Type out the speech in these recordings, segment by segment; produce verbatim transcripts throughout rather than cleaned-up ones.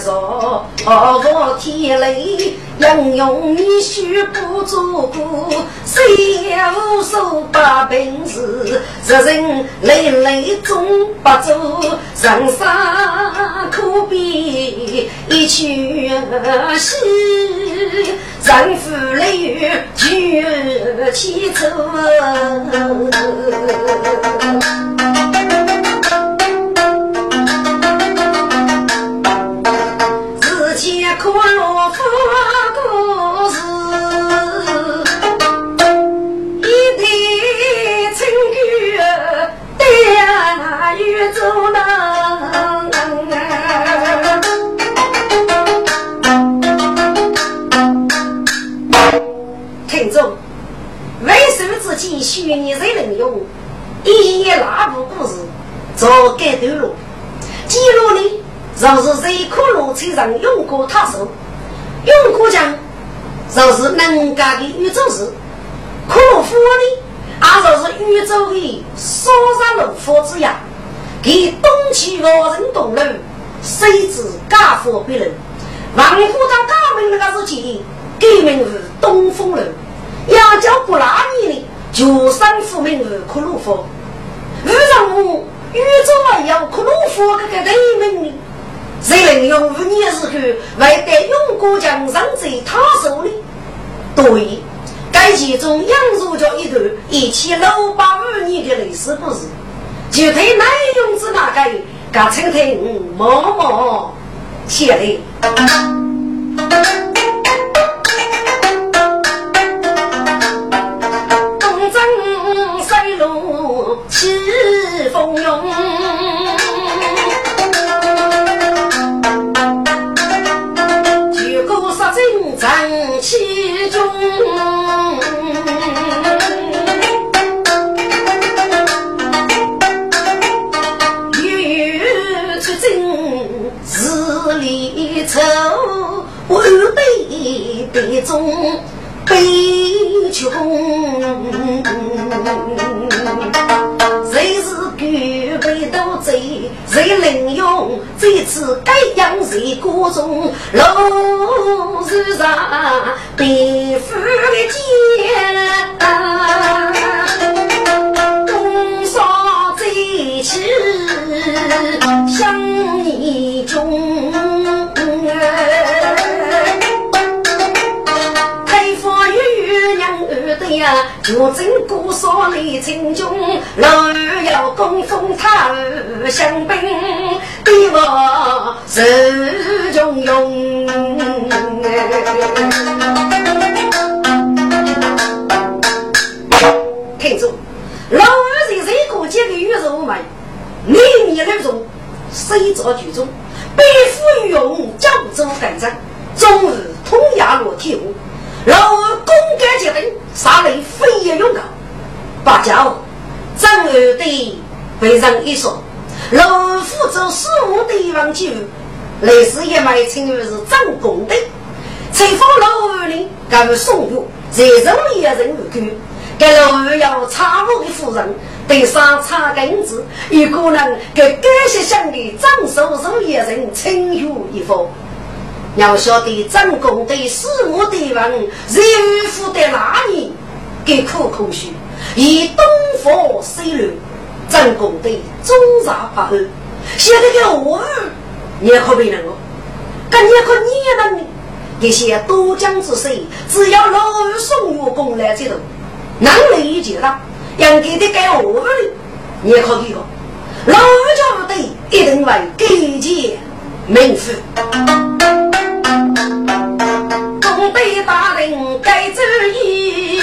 说我天雷英勇你须不做苦虽然无数把病死这人累累总不走人生苦逼一去世人负累举起走去年谁能用一夜拉布故事做改对路记录呢就是谁可能车上用过他手用过讲就是人家的宇宙时可能佛呢啊就是宇宙的所上的佛之样给东西我人懂人谁知干佛别人王府他干明那个事情给明是东风人要叫不拉你呢九三父命是克鲁佛，日上午宇宙也有克鲁佛这个人名，谁能用五年时去为得用国将上在他手里？对，该其中养入着一段一千六百五年的历史故事，具体内容是哪个？噶请听毛毛写的。风涌举国杀尽战其中欲欲出征十里愁我悲悲中悲穷谁是举杯斗嘴谁能用这次该养谁过中楼日上被夫的剑东少最迟向你中就真古说里情中老儿要供奉他儿相宾对我是中庸听众老儿是谁过节的月子无买你你那种谁着举中被富勇江州赶战终日通牙裸替无老儿公开结婚杀人非也勇敢把家伙张儿的非常一手老儿负责事务的一方去类似也买亲儿是张公的这封老儿呢敢送入这人也人而居给老儿要插入的夫人对杀插根子一个人给各些乡的张手手也人亲入一封要晓得张公的事务的人是渔夫的哪里给苦空虚以东佛虽然张公的中杂法案写的给我也可没能够但也可你也能这些都将之谁只要老儿送入公来这种能理解了让给的给我也可以老儿就得一定为给解名字东北大人该注意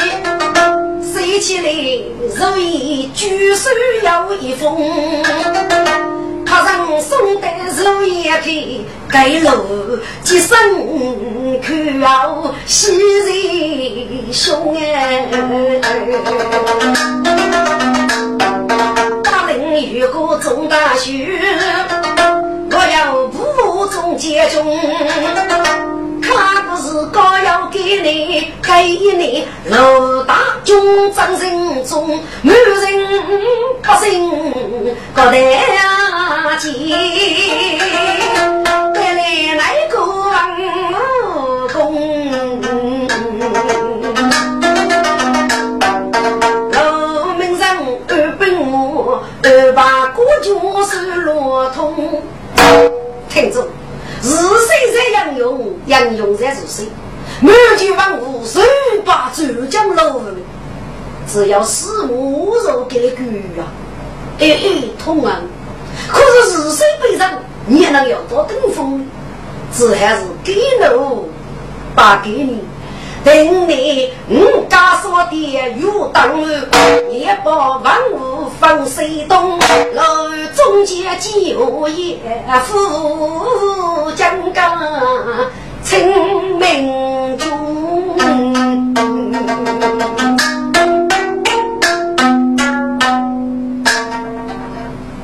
谁起来容易举手摇一风他人送的手也去该楼几声去摇是谁凶哎大人与国中大学我要不中接中他不是高要给你给你老大中张人中没人不行高得啊急带来来是罗通。听着，是谁在杨勇？杨勇在是谁？满街万物谁把浙江老人？只要是母肉给的女啊，哎哎痛啊！可是是谁背上你也能有多登峰？这还是给奴把给你。等你五家说的有当你把万物放水东老中间几何也富江港清明中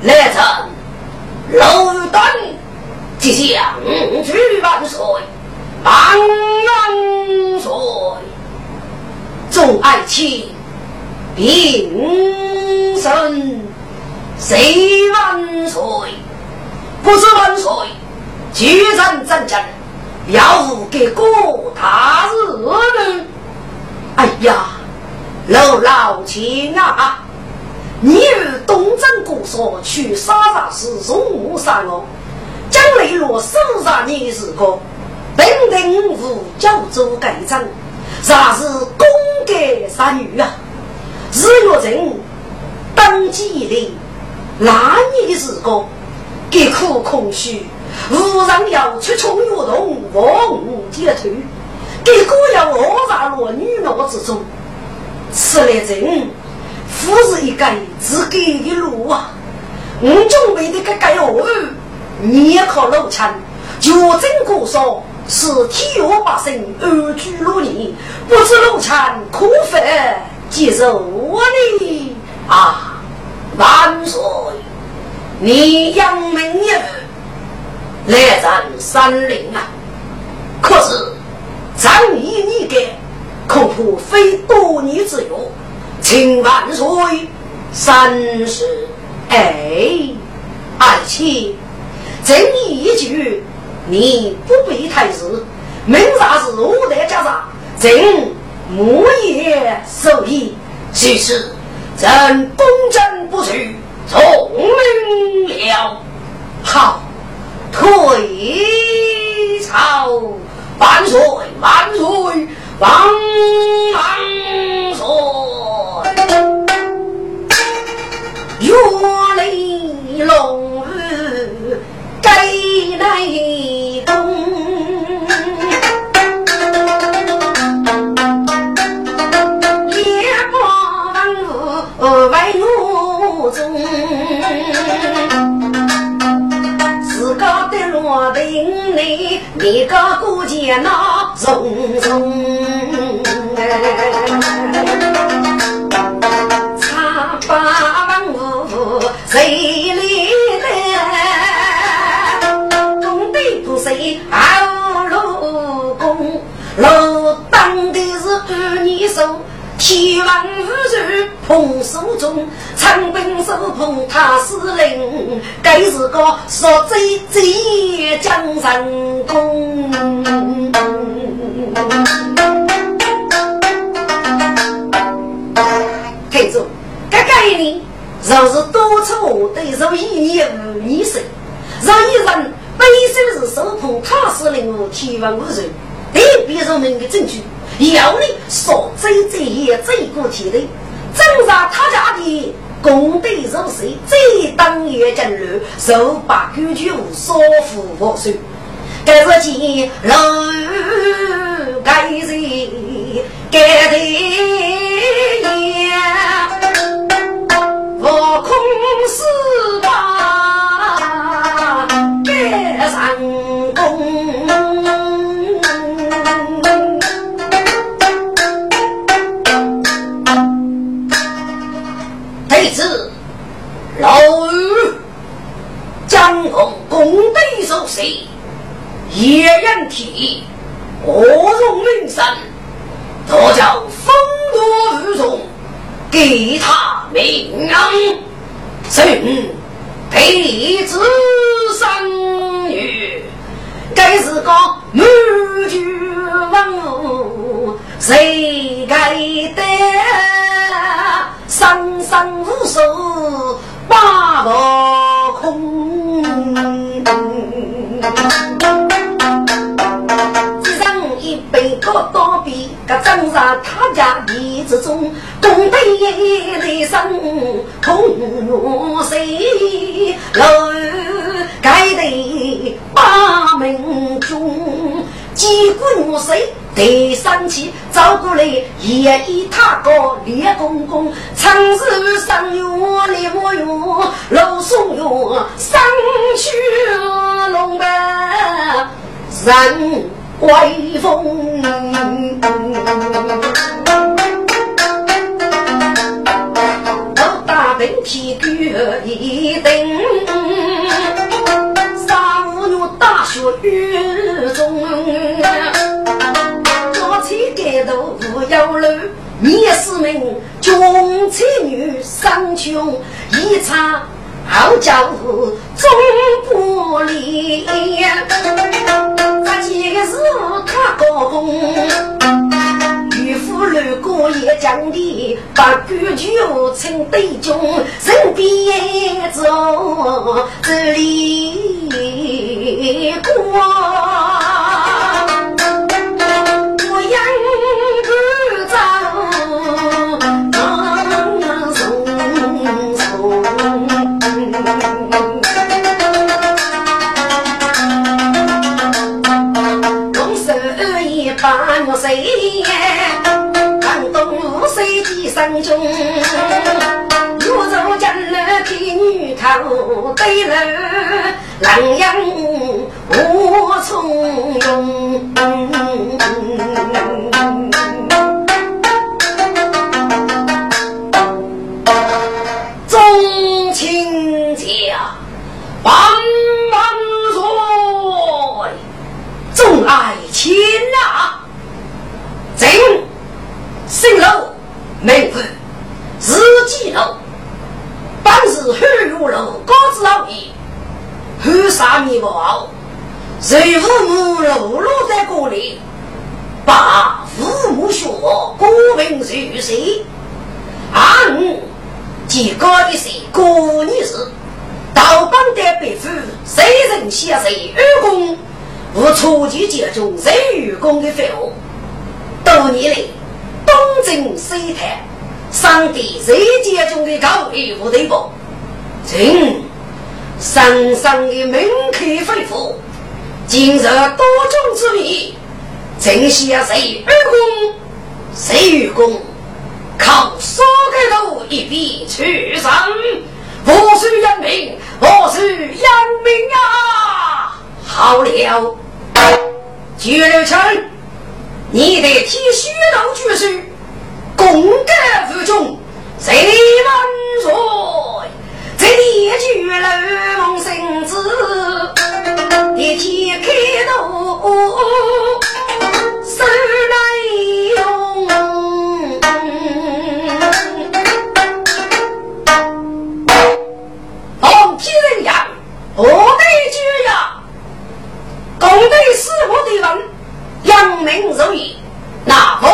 来成老丹即将去万岁万万岁！众爱卿，平身谁万岁？不知万岁，举人真真，要是给过他日呢？哎呀，老老卿啊，你与东征故说去杀杀是从无杀我，将来若手杀你是个。等等无教州改章啥是公给三女啊日月人当机灵哪里的事故给苦空虚无人要去冲入龙王无截腿给孤要我咋落女脑之中此类人福是一改只给一路啊你准备的个改偶你也可漏产就真故说是替我把身安居如你不知路产苦分接受我的啊万岁你扬名也来咱三陵啊可是咱以你给恐怕非多你之有请万岁三十哎爱卿真你一句你不必太子明察是无德家长真母也受益其实真公正不许从命了好退朝万岁万岁万万岁月里龙日该来你个顾姐那种种插把万物谁理得懂得不谁好老公老当的是儿女手替万物人捧手中长兵手捧他司令该是个说贼贼江山公听着该该你若是多愁对若一年无你生若一人背身是手捧他司令替万物人对别人民的证据要你说贼贼也贼过体的正在他家的工地受谁最当也正如手把规矩无所负我手该自己老该谁该的也我空是吧该上公老儿江红公对手谁也人体国中命神多叫风多雨中给他名扬朕陪子三女该是个女君王谁该得三三无手八宝空个正在他家里之中，东北的生红罗水楼盖的八门中，几个罗水第三期照顾来也一他个列公公，长日上有列莫有楼送有上去龙的人威风，老大人提个一定，三五女大学狱中，早起街头无腰楼，你也是名穷妻女三穷，一场好家伙总不离。几个是他高公，渔夫吕哥也讲的，把规矩称对中，人别走这里过，我养不着忙匆匆。把我谁当东谁的山中，有走将来的女头对了狼羊无从容，中情家帮忙说众爱情啊，正新楼门户日记楼本是黑入楼高知道你黑啥你不好，谁父母楼落在过里把父母说孤名谁谁啊，你几个的谁孤女子到班的北府谁人下谁愚公，我初级接种谁愚公的废物到你嘞，东征西讨，上帝谁家中的高丽无对不？今上上的门口吩咐，今日多种之米，今下谁二公，谁二公，靠三个头一笔去上，我是人民，我是人民啊！好了，绝了城。你得替虚劳去世功德之中谁万岁，这里去了梦生子你替开头生来用，当天人家我得去呀，功德是我的人扬名如意，那佛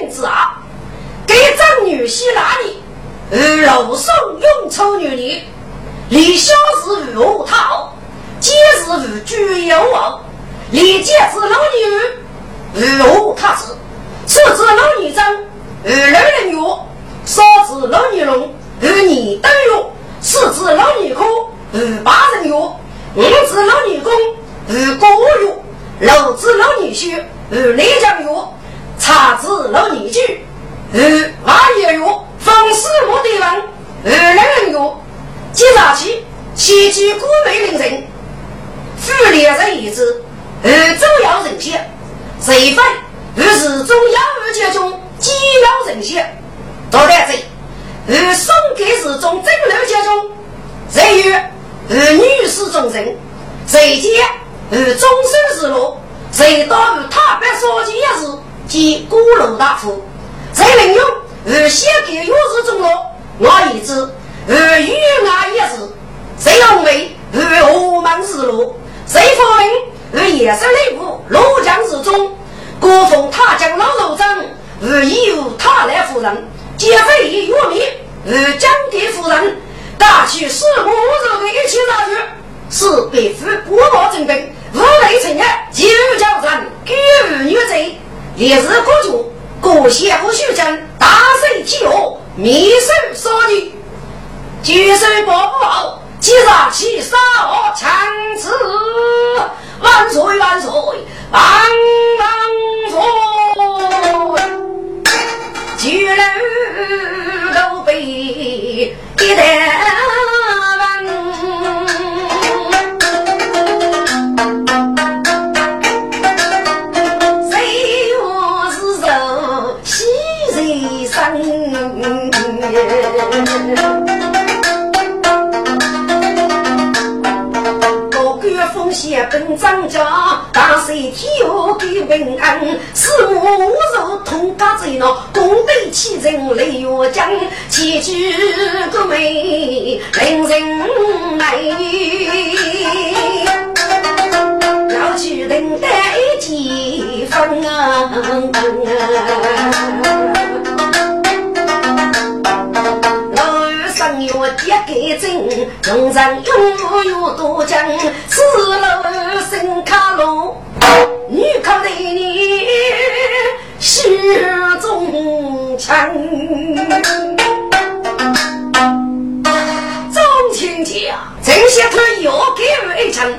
名字啊，给张女婿哪里？而老宋用丑女女，李小是无套，皆是无具有我，李家是老女，而无他子，此子老女张，而老人有，少子老女龙，而你都有，四子老女空，而八人有，五子老女公，而国有。老子老女婿与雷将有，差子老女婿与娃也有，方师母对王与人人有，今早起西居孤梅令人富烈人一支与周瑶人些谁犯与是中央与界中基瑶人些都在这与送给始中真人界中谁与与女士中人谁接而终身之路，谁当与他别说起也是即孤楼大夫，谁能用而写给又是中路，我已知而与我也是谁认为而无门之路，谁否认而也是内部楼江之中孤逢他将老楼长而义务他来夫人皆非以乐迷而将给夫人大去事故无责的一起大学是北府伯伯正兵无雷成的，即日交战，与女贼，也是国主我谢不虚真，打碎其有，迷失所逆，举手不保，即杀其杀我强词，万岁万岁，万万岁！举楼都被一代。我官风险本张家，但是天下给文安，是我无肉同家贼呢，共被其人雷月将，岂知个美令人来。要去等待几分啊！我爹给真，用人用有多讲，死了生卡路，你靠得你是忠强。中情节啊，这些他又给我一层，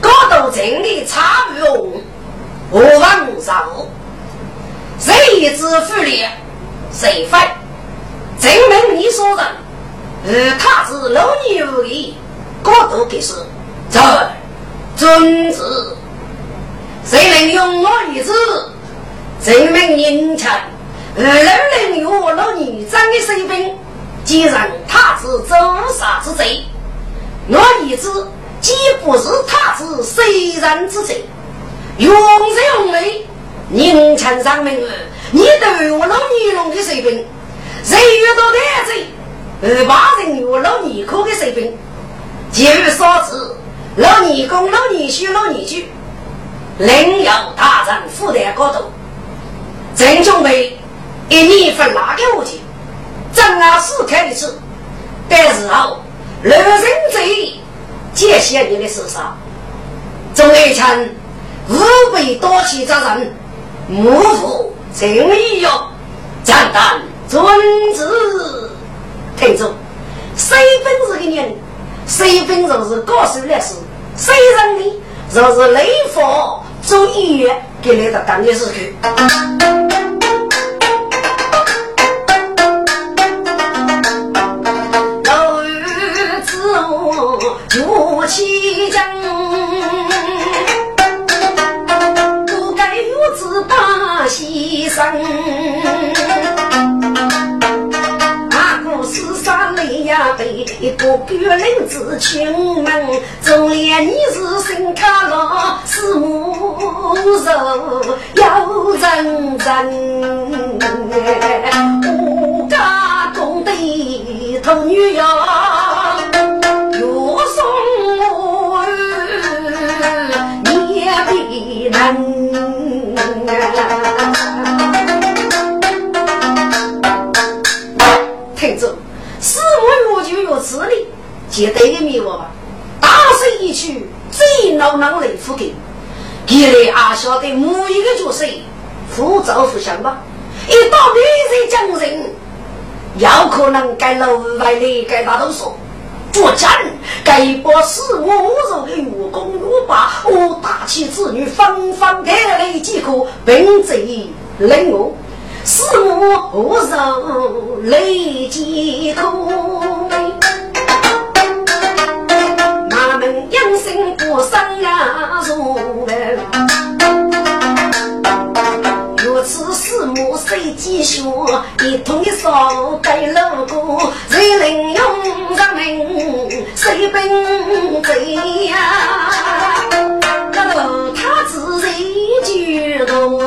高头城里差不用，我往上，谁知富里谁犯，证明你说的。呃，他是老年无义，高度给是这尊子，谁能用我女子，谁能引产，而人能用我老女长的身份，既然他是真傻之贼，我女子既不是他是虽然之贼，用谁用你引产上面，你对我老女龙的身份，谁遇到的贼呃，把人有老尼姑的身份，结于烧纸，老尼公、老尼婿、老尼婿，领有大人负担高度。陈兄妹一年分哪个物体，正啊是开一次，但是后老人贼这些人的手上，总一称五百多起责任，母父陈义勇，简单遵旨。听众，谁本事的年龄，谁本事是高手历史，谁人呢？就是雷佛做音乐给来的感觉是去。老子我有气将，不该有子大牺牲。被一个官人自群门，纵然你是身卡老，是母肉要人人。我家公的头女呀，有送我你也不能。听着。是我我就有实力，绝对的迷我吧。大势一去，最老能力付给，给了阿晓得某一个就是复杂复杂吧。一到别人讲人，有可能该老外里该大多数，不然该把是我无肉的武功武把我大气子女方方带来几口本质冷我。是我无手累几口，那门养生不生呀如人。有次是我谁继续一同一手该老公，谁能用上门谁本贼呀？那都他自己举动。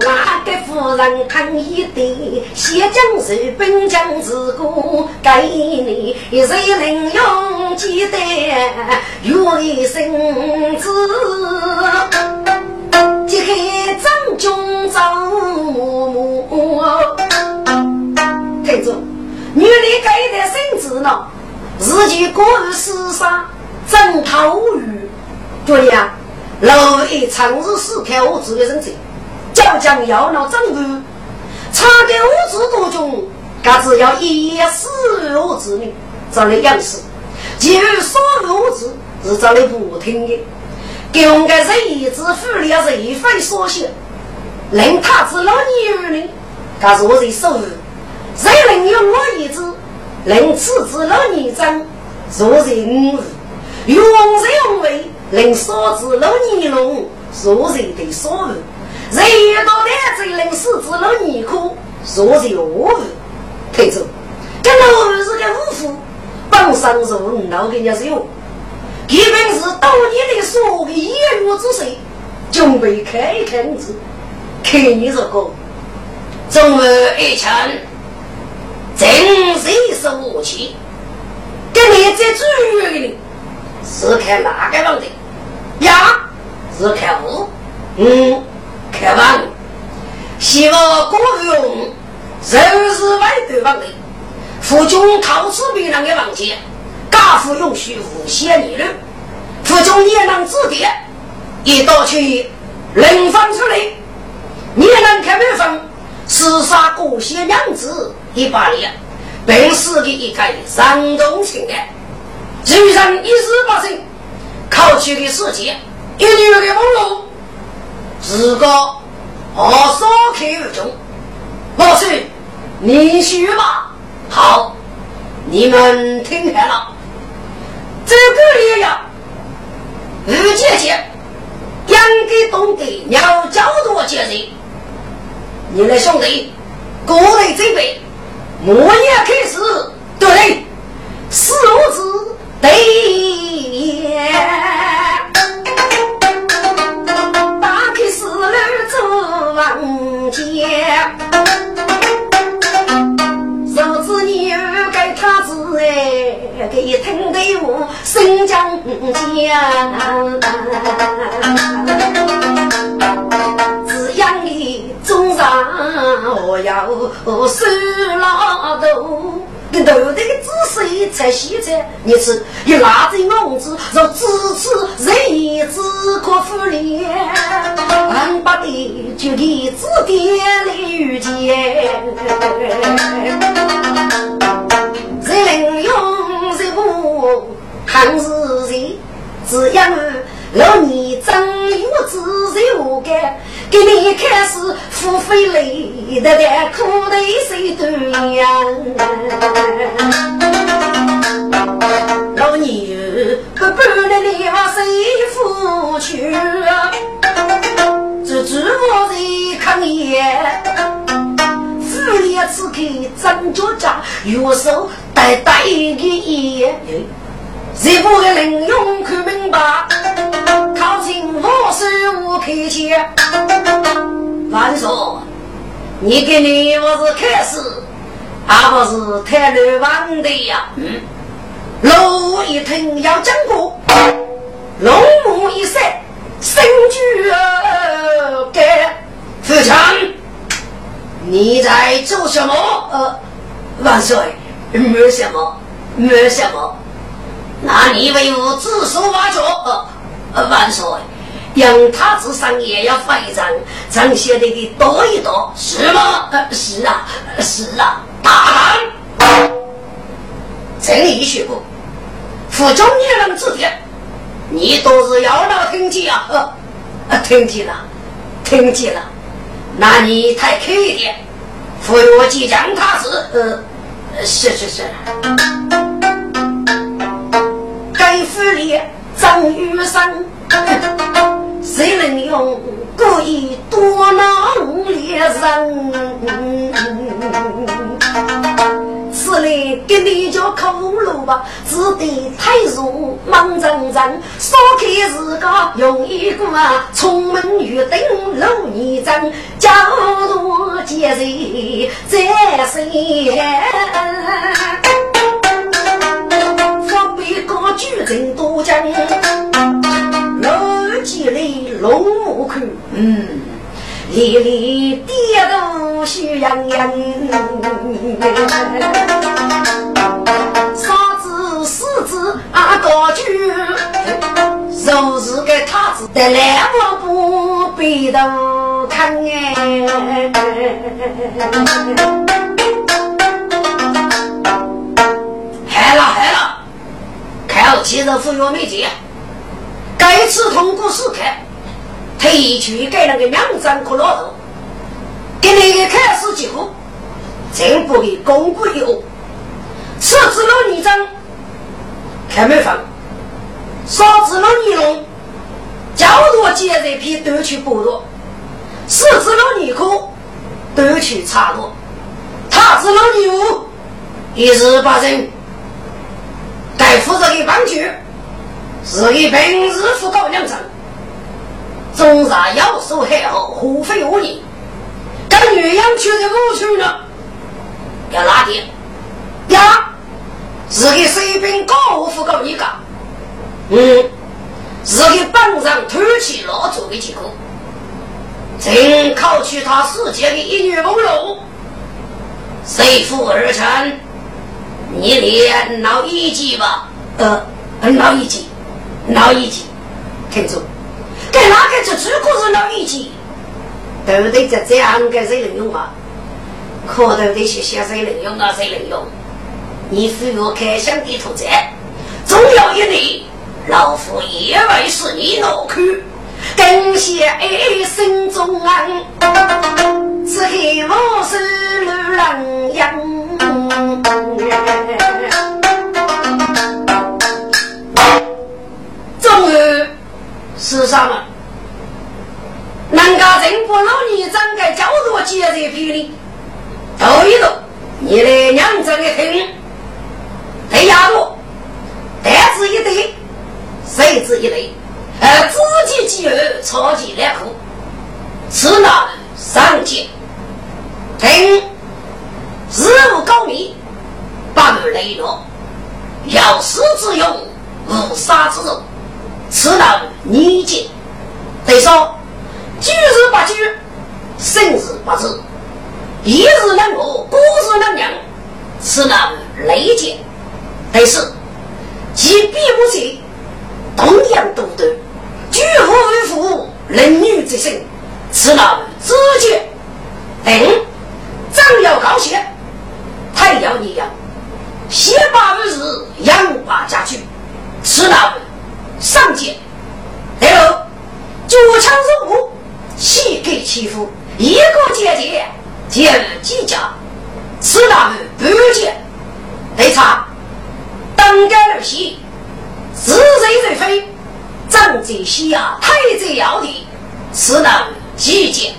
那个夫人看一对，先将是本将自古该你，谁能用记得有一生子？揭开掌中掌母，听着，女的该得生子呢，自己过于厮杀，争头语。对呀，老一长日四开我子的人者，叫将要闹政府，差给我子多中，各自要一夜死我子命，找来样式，其余杀我子是找来不听的，给我们的人一直富了是一番所学，人他只老女人，可是我是受辱，谁能用我一只，人自知老女人，若是五日，用谁用为？人说子老尼龙，说谁得说人；人到台子人说子老尼哭，说谁我人。退走，这老是个武夫，本身是我们老给人家是用，基本是当年的所谓野路之水，准备开垦子，开你这个，中了一枪，真是是武器，跟你在最远的人。是开哪个房的呀？是开五，嗯，开房。希望国用人是外地房的，附中考试比人的房间，大夫用许无限理论，附中也能字典，一到去冷房出来，也能开门房，是杀过些娘子一把脸，本是给一开山东情的。人生一事发生，考取的世界，一女的梦露，是个二少开而中。老师，你去吧。好，你们听开了。这个月呀，吴姐姐，杨给东给鸟叫多姐姐，你的兄弟，过来这边，我也开始对，是我子。对打开四楼走往前，手指你给他子哎，给疼的我生长僵，只要你总上我要受老头。跟头的姿势一踩西踩，你吃一拉着弄子，若支持人一只可负脸，俺把地就地指点来遇见，谁能用谁不看是谁，只要老你长有自由感。给你开始付费累的的苦的谁对呀，老女不不的你把谁付去，这直播的抗议自烈自给张着长有手带带一个一眼，这不的人用可明白靠近我是无脾气，凡说你给你我是开始啊，我是太流氓的呀，嗯，楼一听要讲过龙母一塞身居而给自强，你在做什么？呃，万岁，没什么没什么，那你为我自首挖角，呃，万岁，让他之上也要发一张，张写的给多一多，是吗？呃，是啊，是啊，大胆！真理学过，府中也能自点，你都是要到听见啊，呃，呃，听见了，听见了，那你太客一点，扶我几张他子，呃，是是是。该府里张玉生，谁能用故意多囊烈生，此类给你就口路吧，只得太弱忙张张，说起是个容易过啊，聪明与顶老你张教多解释这谁巨人多将楼几里龙母口，嗯，里里跌倒虚洋洋，沙子狮子啊高举，肉是个塔只得两老不被动看哎，嗨了嗨了，看我接着付药没结，该次通过试看，他一去改了个两张骷髅头，给那个开始结果，全部给公布有，设置了你张，开门房，设置了你龙，交多接这批都去部落。是指了你哭都去插落，他指了你无一时八人该负责给帮局是一本日复高两成总杂要受害后胡非无理跟女阳去的过去呢要拉点呀是给水平高无复高一个嗯是给帮上推起老祖给几个请靠去他世界的一女朦胧随父而成你连挠一记吧呃挠一记挠一记听住给哪个这只顾是挠一记对不对这这样给谁能用啊可对不对学校谁能用啊谁能用你非我开箱地图者总有一你老夫也为是你脑壳感谢一生中安是黑幕是流浪样终于世上了人家人不如你站在角落接这批里抖一抖你的娘子的黑人得压落得子一堆谁子一堆呃，自己几人超级两口，此乃上界，听日无高明，八门雷罗，有时之用，无杀之用，此乃逆界。得说，举日八举，胜日八日，一日能我，孤日能养，此乃雷界。得是，其必无情，同样都对。举夫为夫，人女之身，此乃知见。嗯，正要高些，太阳一样，邪把为日，阳把家具，此乃上见。然后九强入伍，气给其夫，一个阶级，皆为计较，此乃不见。得差，当该而息，是谁在非？战贼西亚太贼摇底此乃季节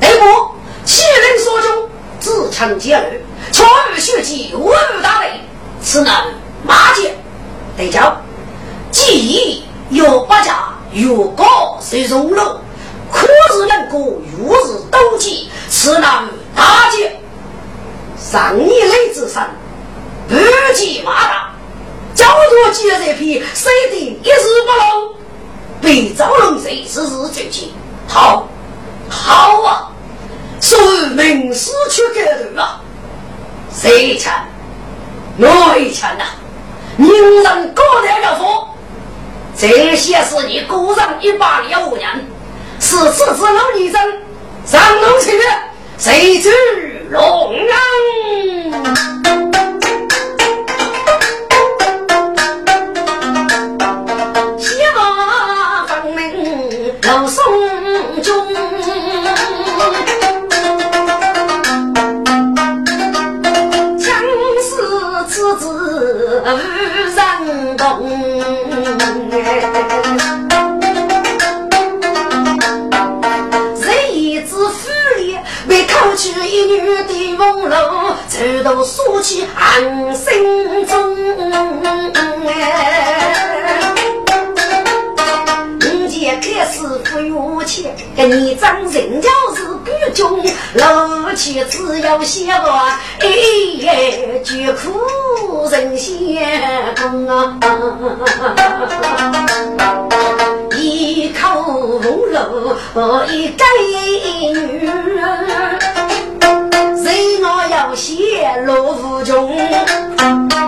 德国气人所中自成结论从而血迹无而达累此乃麻界得叫记忆有八甲有高随容肉苦日能够如日冬季此乃达界赏一类之上不计麻达交多记得这批谁的一时不漏被遭弄谁时时追击好好啊所以名失去给人啊谁前我以前啊名人过年的佛这些是你古上一八零五年是赤子龙女生上龙起月谁知龙啊直到苏起寒心中人家开始不有钱你张人家是各种老去只有些话哎呀绝苦人些功啊一口红楼一盖女人谁我有些落无穷，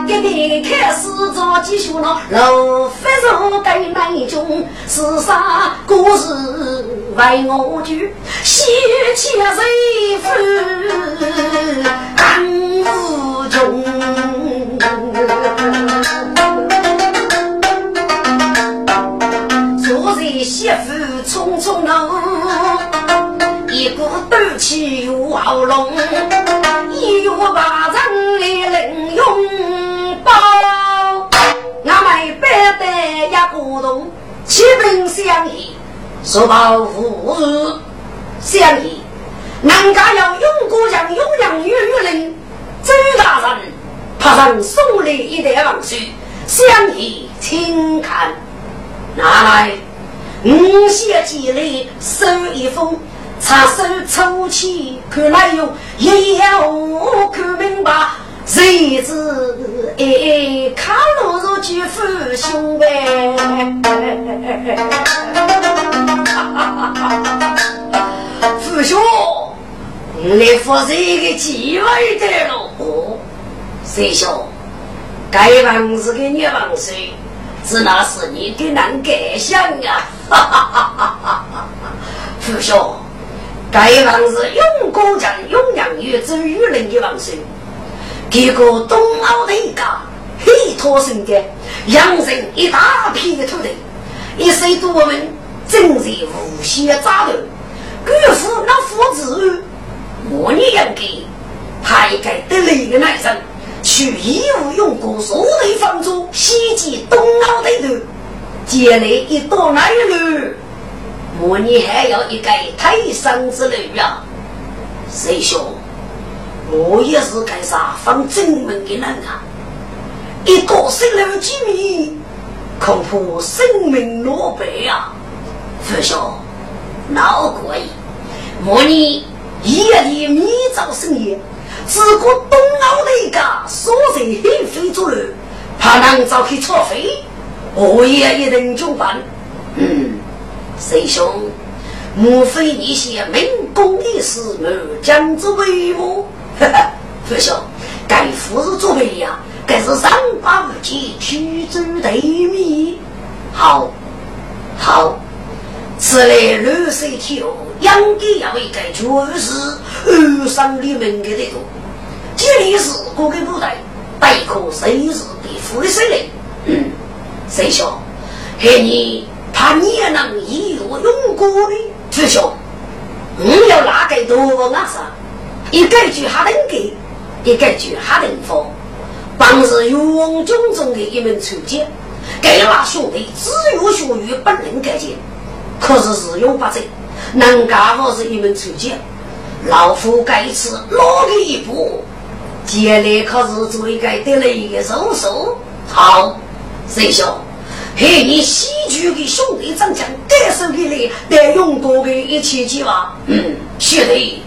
一点开始着急修了，老分手对难中，是啥故事为我举？喜气谁负当无穷？昨日媳妇匆匆了。一个斗气有喉咙，一个把人的人拥抱，俺们白得一个洞，七分相依，说到五日相依，人家要用过人用人与人，周大人怕人送礼一点文书，相依轻看，拿来五写几里收一封。插手抽起看来用，一眼我看明白，谁知哎卡路如去父兄呗。父兄，你发生一个几万的老婆，谁说该房子给你房谁？只那是你的难改想啊！哈哈哈哈哈哈！父兄。该房子用高墙用两月之于人的房子，结果东澳的一家黑脱身的养成一大批的土地，一岁多我们正是无些渣的岳父那父子我女人给他一个得力的男生去义务用过所有房租西及东澳的路接了一道来路，我你还有一个泰山之旅啊！谁说我也是干啥放正门的人啊？一个生了几米，恐怕生命落败啊！父兄，老鬼，我你夜里迷早深夜，只顾东澳的一个所谓黑非主流，怕人早去错飞，我也一人就办。嗯。谁兄，莫非你写民工的事没将之为我？父兄，该不是作为呀，该是三八五七屈之得米。好，好，此类绿色条，养的要为该全是二三的门给的多。这里是国给部队，代口谁是给付的谁嘞？嗯，谁兄，给你。他你也能以我用过的父兄，我、嗯、要拿给多我啊啥，一个句还能给，一个句还能放，帮是用种种的一门处境，给那兄弟只有属于本人改进，可是使用不正，能干我是一门处境，老夫该次落了一步，接来可是做一个得了一个手手，好，谁兄。嘿，你西区给兄弟增强带手给你带用多给一起去吧。嗯，是的，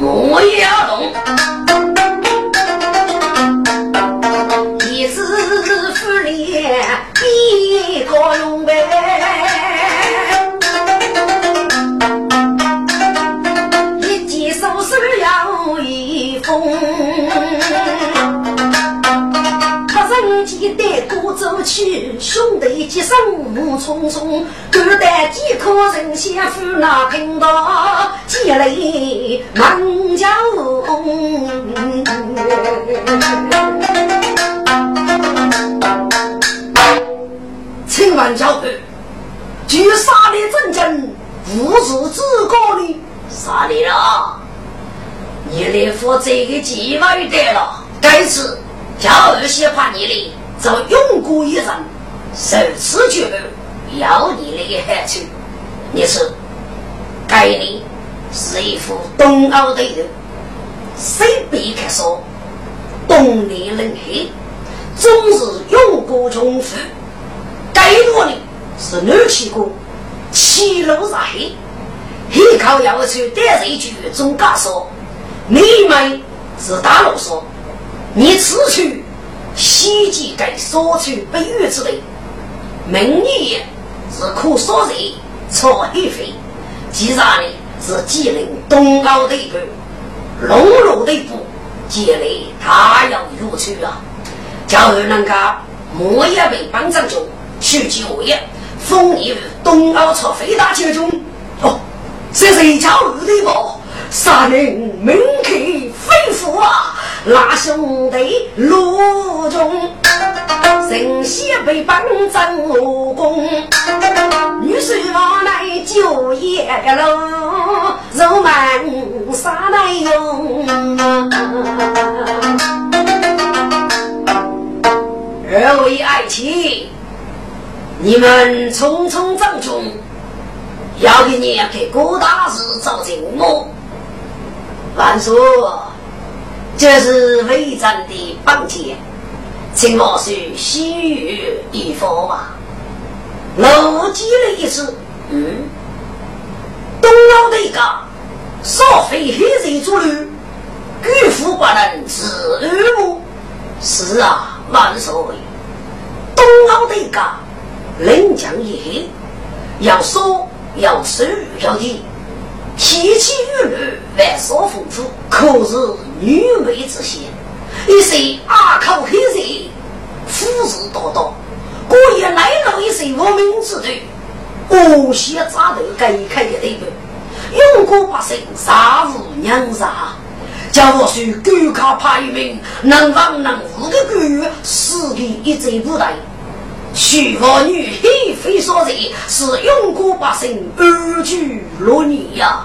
我也懂。一次复练一个用呗，一起收拾要一封。带过走去，兄弟几生目匆匆，孤单几颗人先赴那频道，积累满江红。千万小二，举杀的阵阵，无耻之高的杀你了，你连负这个几万代了，该次小二先怕你哩。找用过一人手持巨人咬你那个海去，你是该你是一副东澳的人，谁比可说东里人黑总是用过重复，该我你是女气功七楼在黑黑靠要去带着一句中告说你们是打老说你此去西季该说去被遇之类，明年是苦说谁错一回，既然是吉林东高的一部龙楼的一部积累他要入去啊，假如能够磨一被帮上中去就业风雨东凹草肥大街中哦，这是一条路的宝杀人门口肺腑啊，拉兄弟路中神仙被帮上武功女婿往来就业个喽肉满啥来用人为爱情你们匆匆葬中要给你给郭大师造成我万叔这是为咱的帮结请我去西域一佛吧老鸡的意思嗯东欧的一个少非黑人主律巨富寡人子女母是啊万岁东欧的一个人讲也要说要吃要饮提起玉女万所丰富可是女美之贤一些阿靠黑人夫子多多故意来了一些文明之队无邪杂的该开的那个用过把谁杀入娘杀叫我去举卡排名能让能五个举四个一贼不来许我女黑非说者是用过把身而去如你呀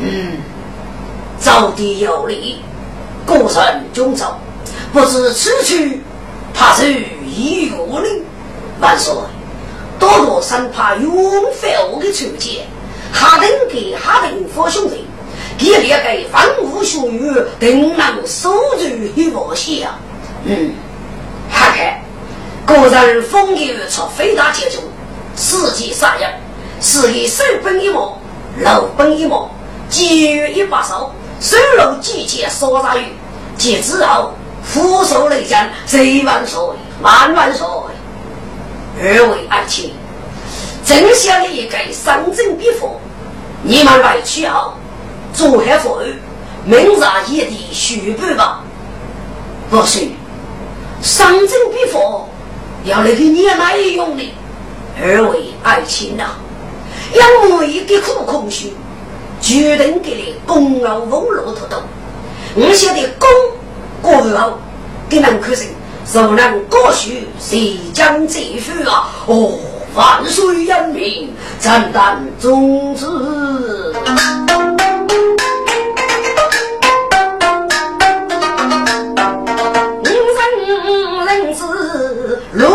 嗯造地有理故人中走不知此去怕是已有理万岁多多三怕永非我的处界哈登给哈登佛兄弟给列给凡无属于等能收据与我戏啊嗯哈开古人风雨从非达接中四季杀人是以生奔一毛老奔一毛基于一把手虽然季节说杂语解之后扶手内战谁万岁万万岁而为爱情真相也该三正必否你们来去后做黑佛明察夜的许不吧不是三正必否要那个年来用力而为爱情啊要我一个苦空虚决定给你功劳无路得到我写的功过后给人可信受人过去谁将这一句啊哦万岁人民赞叹宗旨路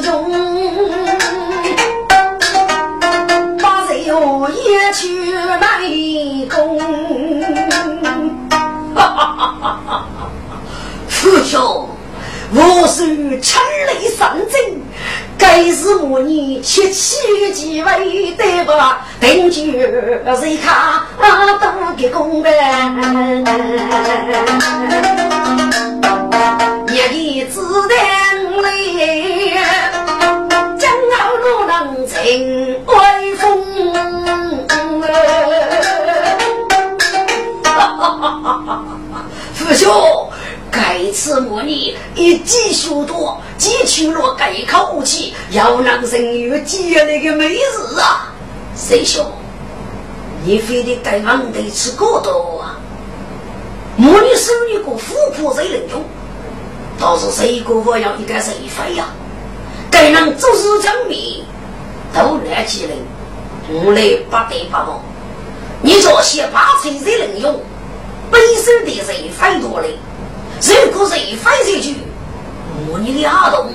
中把谁有也去来攻父兄我是成雷三阵该是我你七七几位对吧等于谁卡都给攻呗也给自带将老路能成威风父兄该次模拟一技术多技术若改靠武器要能生于记那个美子啊谁兄你非得该忙得吃过多啊模拟是一个富婆谁能用倒是谁国我要应该是一飞呀该能做事将你都来几人无泪八对八毛你做些八成谁能用本身的谁飞多嘞谁国谁飞谁去我你的阿东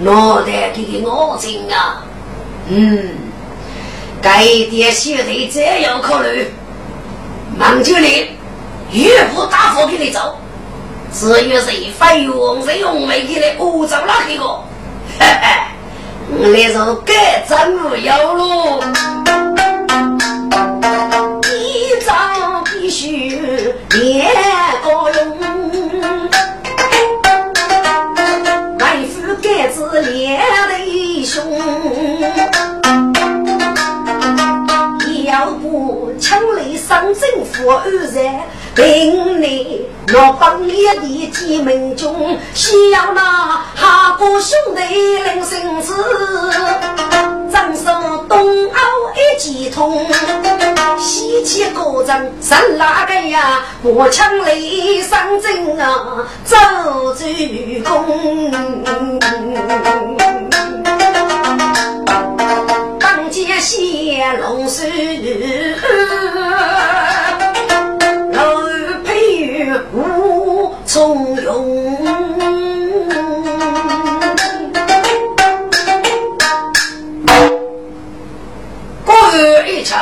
脑袋给给我听啊嗯该点些得这样考虑忙着你越不打火给你走只有谁发用谁用没给你污糟那个嘿嘿你说该咱们要喽一张必须别高用外夫盖子脸的胸要不强力上政府二人顶你若半夜的进门中，需要那哈哥兄弟领绳子，正手东凹一几通，西起高枕三拉个呀，磨枪雷上阵啊，走鞠躬。当街写龙书。无从容，过儿一场，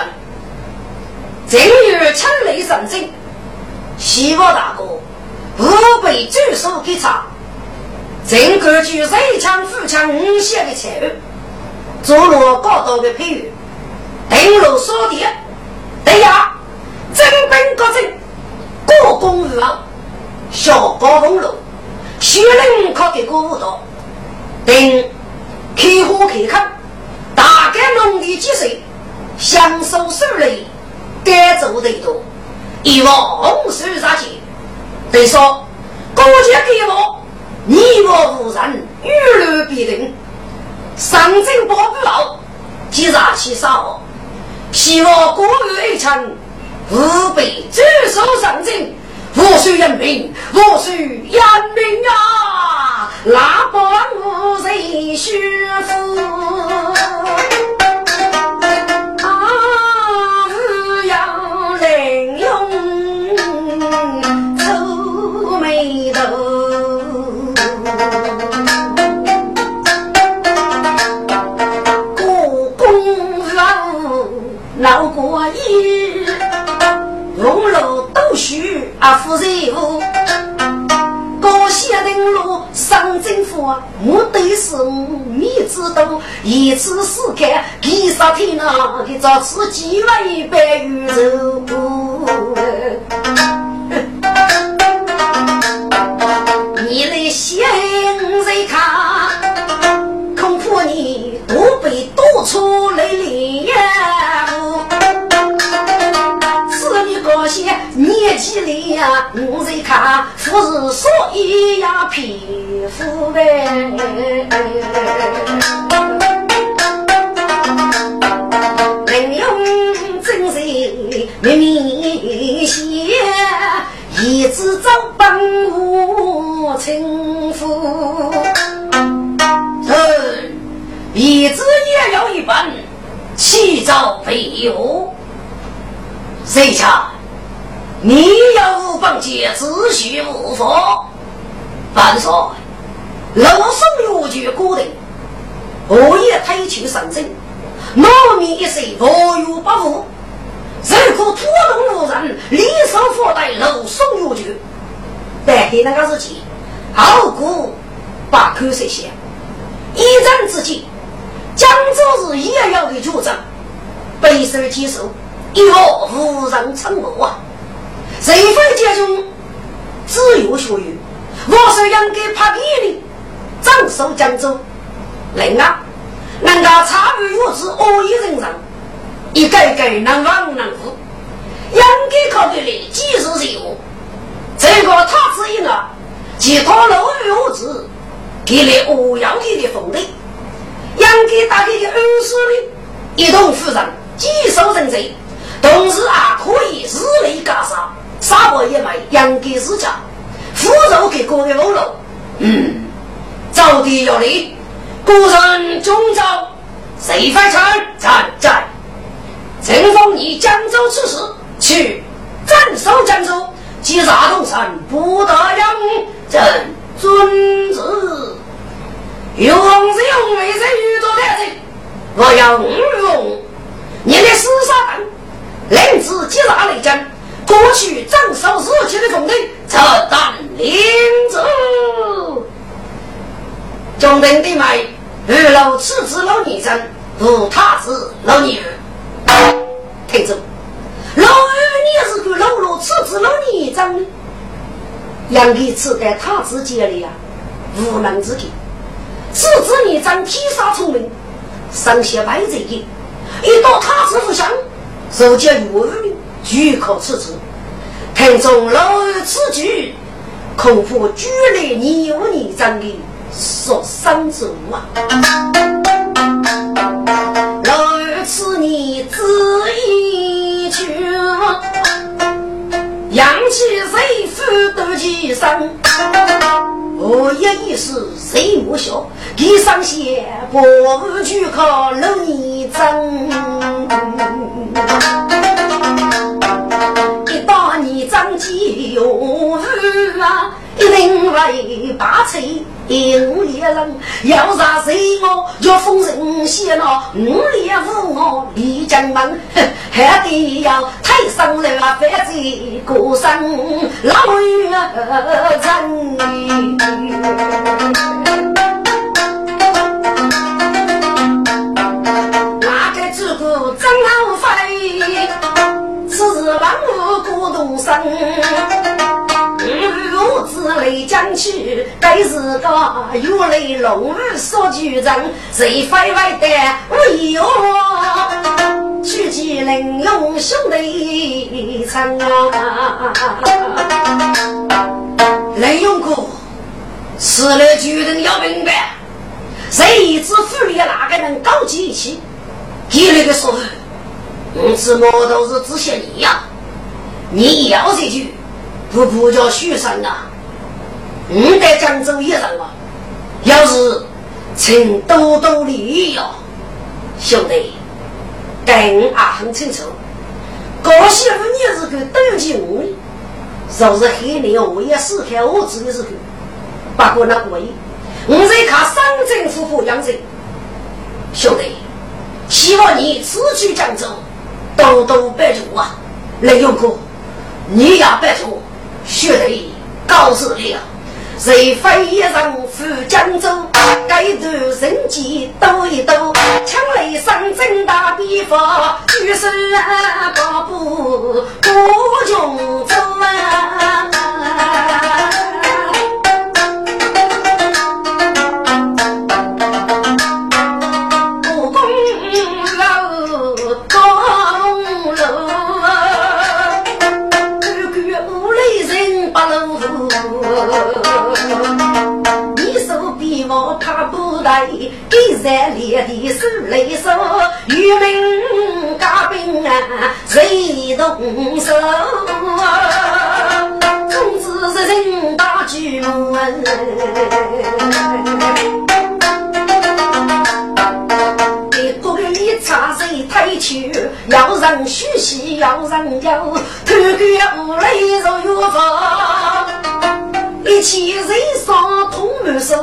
正月千里上阵，希望大哥不被举手给查，整个举三枪、四枪、五下的财物，做了高道的配乐，登楼说的，对呀，真本高正。国公武后，小高公路，学人靠给国武道，等开花开看，大概农地几岁，享受受累，该走的多，一望红石杂起，得说国家给我，你我无人，与人比邻，上阵保不好，即杂起少，希望国武一成。吾辈举手上阵，我虽人民，我虽人民啊，哪般无人需负啊？吾要人用愁眉头，故宫楼老过一。红楼斗须阿夫人夫，高下登路上政府啊，我对是米子多，一次试看，几十天啊，给找吃几万一百鱼肉。你的心在看，恐怕你多被多出来了。年纪里呀，我在看，不是所以呀，皮肤呗。人用真是秘密些，一直照帮我称呼。嗯，一直也有一般，气照肥油。谁家？你要无帮姐只许无佛反说老僧有句固定我也太去上阵糯米一岁我有不服如果拖龙无人理想佛带老僧有句带给那个自己好古把口水写一战之际江州日也要给助战背身接手以后无人称我啊谁非接中自由学语我是人给怕给你正手江州人啊能够查与弱智恶意人上一概概能忘能服人给靠对你即使是有这个他之一呢其他老与弱智给你无要给的封地人给大给的恩师里一同负责即手人贼同时啊可以日雷加沙沙漠也买养给自家扶手给各位老老嗯造地有理故人终究谁非常站在陈封以江州之时去战守江州击杀东山不得让朕遵旨有王之用为人与做太子我要无用你的厮杀党人子击杀雷震过去正守自己的总队撤战临渚中等地买日老赤子老女生无他子老女儿听着老二你是个老老赤子老女生杨给吃在他子街里啊无能之体赤子女生披纱聪明上学白贼的一到他子不详手接有儿女，举口赤子，汉中老儿此举，恐怕举来你无你张的所伤者啊！老儿此你只一去，扬起谁负得其伤？我也一时谁莫笑，一上写不无去靠老你张。张继勇啊，一定来把财五连人，要杀谁我就封神仙哦，五连五我李江门，还得要太上来啊，反贼过山老儿真。我子雷将去，该是个有雷龙儿说句人，谁飞外的为哟？去去能用兄弟唱啊！雷勇哥，此类举动要明白，谁知府里哪个人高级一些？给那个说，我怎么都是只像你呀？你要这句不不叫虚声啊，你在江州也上啊，要是请多多理呀、啊、兄弟该我啊很清楚，高兴你是个登记我总是黑你，我也是看我自己是个把过那国一我在卡上政府部养成，兄弟希望你辞去江州多多拜托我啊。雷勇哥你也别说，学雷告诉你啊，谁非一人赴江州，该度人机斗一斗，强雷上阵打比方，于是啊跑步不穷走啊！在列的是雷声，渔民家兵啊，谁动手？总之是人打巨门。给国里查谁抬去？要让虚息，要让妖，偷个无赖绕月房，一起人上同门手。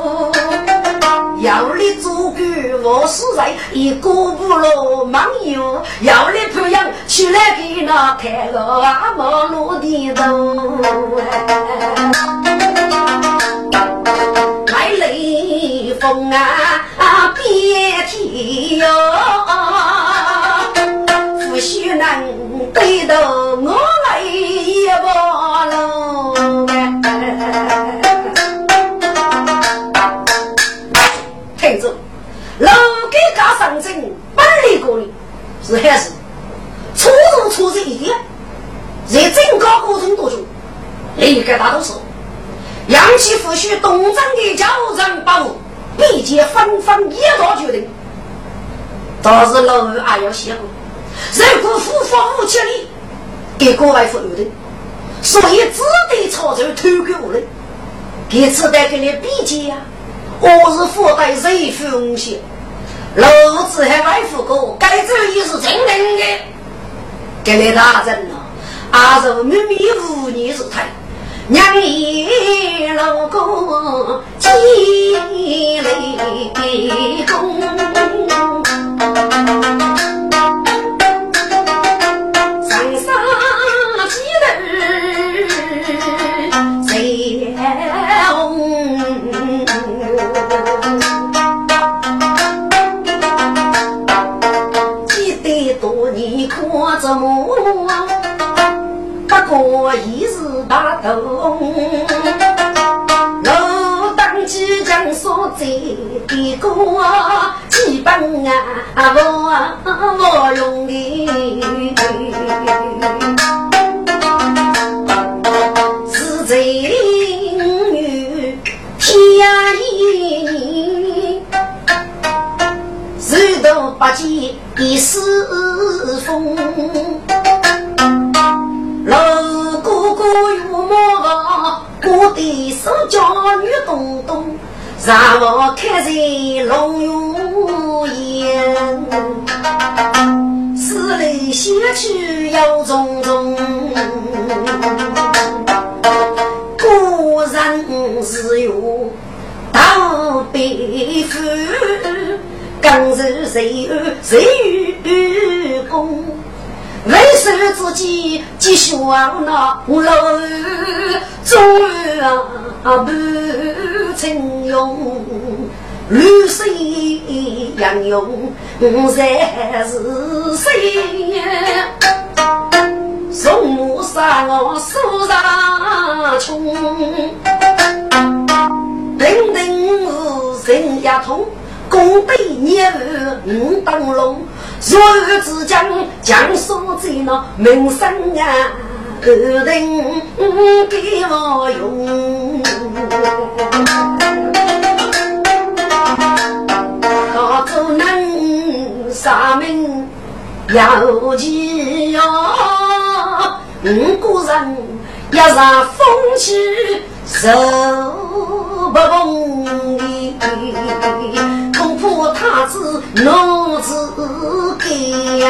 要你做官我是谁？一个不落忙游，要你培养起来给那太个阿毛落地头。来雷锋啊，别提哟，不许难对头，我来一把喽。老给家上阵搬离过来是还是出入出这一点在正高过程多久你给他都说杨其夫婿董章的家务长把我毕节翻翻也多决定倒是老二阿要写过人不负方无切力给国外负有的所以只得操着偷给我了给自带给你毕节啊我是负担谁负东西，老子还来负过，该走也是真能的。给你大人了，阿是秘密无你是太，让你老公积累功。上上几头谁红？怎么不过一时大动老当机将所在的歌基本啊我我容易里一时风，老姑姑有毛我的手脚女东东，让我看在龙有眼，思泪写去要种种，果然是有当被负，更是谁谁与公为手自己继续往那无路，终于啊不曾用绿水杨勇才是谁，送母上我手上冲等等是人家痛功对业务能当龙，若日之将将所在那名声啊而定给我用，高州能啥名要记哟，五个人要让风去手不碰你，恐怕他子脑子给呀，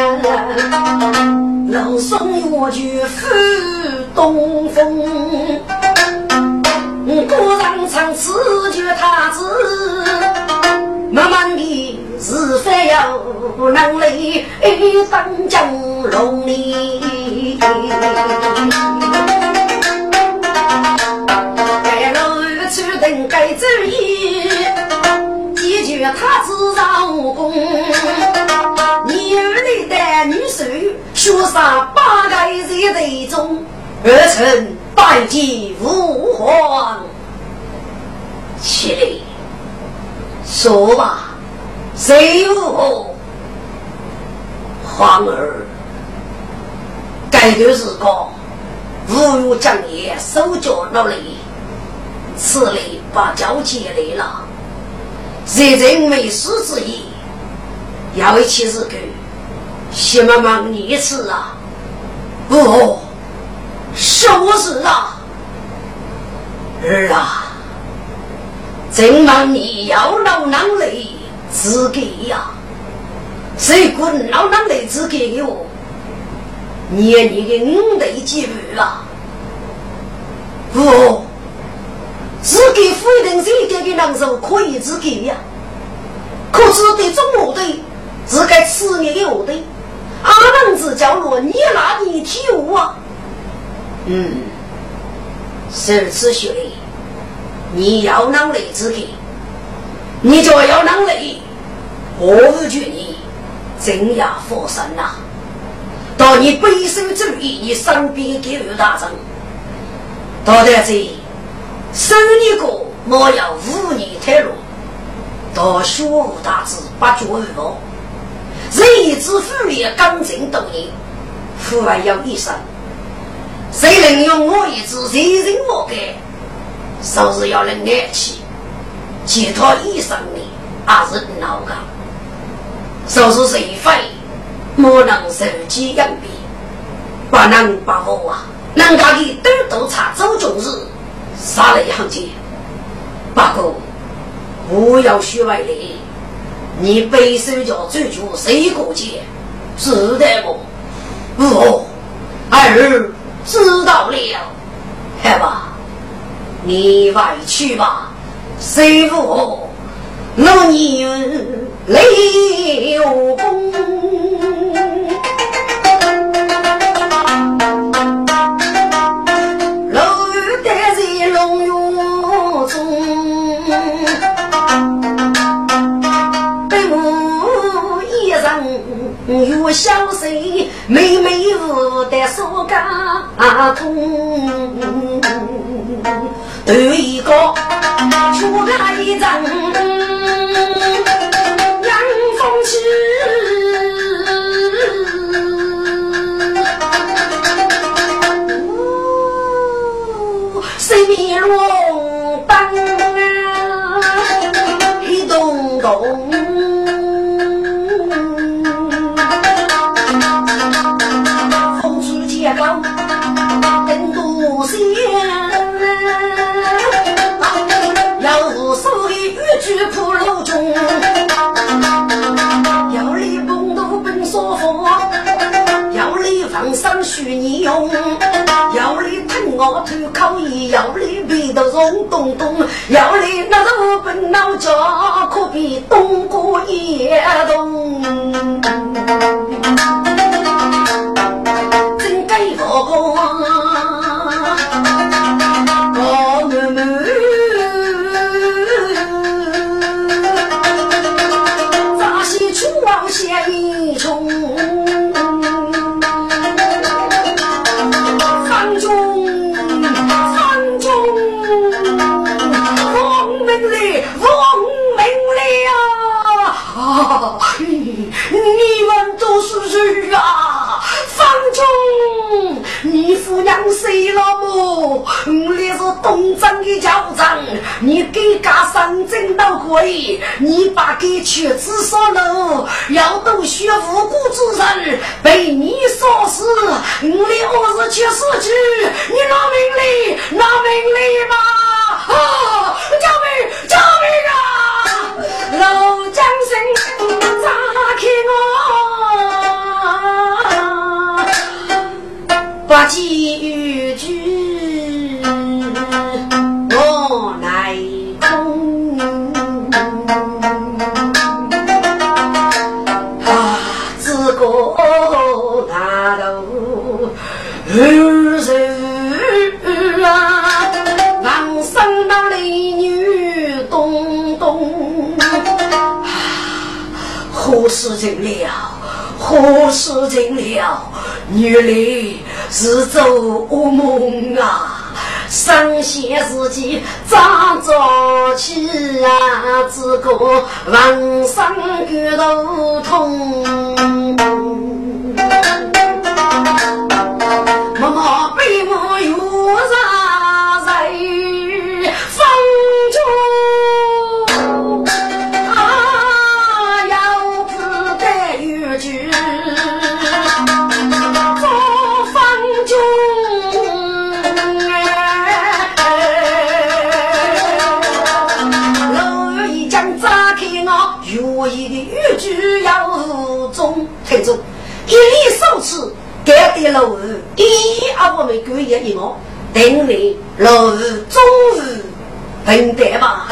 老送我去赴东风，果然长此去他子慢慢的是非要能力当江龙里该老去等该走意解决他子让武功你儿里的女婿就杀八个人的中，而成拜见吾皇。起立，说吧，谁我皇儿？该段时光，吾有将爷手脚劳累，此里把交接来了，这人没事之意，要一起是给。谢妈妈你一次啊哦是我是啊儿啊，怎么你要老能力自己呀、啊、谁管老能力自己哟，你你给你的记录啊哦自己非得谁给你能手可以自己呀、啊、可是对中国的只该吃你的我的阿浪子角落你哪里替我啊，嗯是吃血力你要能力自己你就要能力，我不觉你怎样佛神啊，到你背身之意你身边给予大成到这里生一个莫要无你退路，到学无大字不觉于我谁知父也刚正斗你父还要一生谁能用我一支谁人我给手是要能爱起解脱一生的二人老高手是谁非莫能手机硬币不能把我啊能够你都都查周总日杀了一行街八哥不要虚伪你你背手脚追求谁过界知道不哦儿知道了害吧你外去吧谁不弄你雷有功楼得在龙游中有小谁妹妹我的手嘎痛对一个出来一张阳风去谁迷路帮啊一动动咚咚咚，要来那是我本老家，可比东郭也东。真该火锅，我妹妹，扎西出王下一冲。谁了么？我来是东张的家长，你给家上正到鬼，你把给瘸子说了，要都学无辜之人被你说死，我来二十七世纪，你拿命令，拿命令吧！啊，救命，救命啊！老将军，打开我！八戒与句我来空啊，自古大斗二十啊，王生那里女东东啊，何事情了？何事情了？女里是做噩梦啊，伤心自己咋早起啊，自个晚上骨头痛。妈妈被我有啥在风中啊，要不得有句退出一粒手指给的老五一二我们给也一毛等你老五终于分得吧。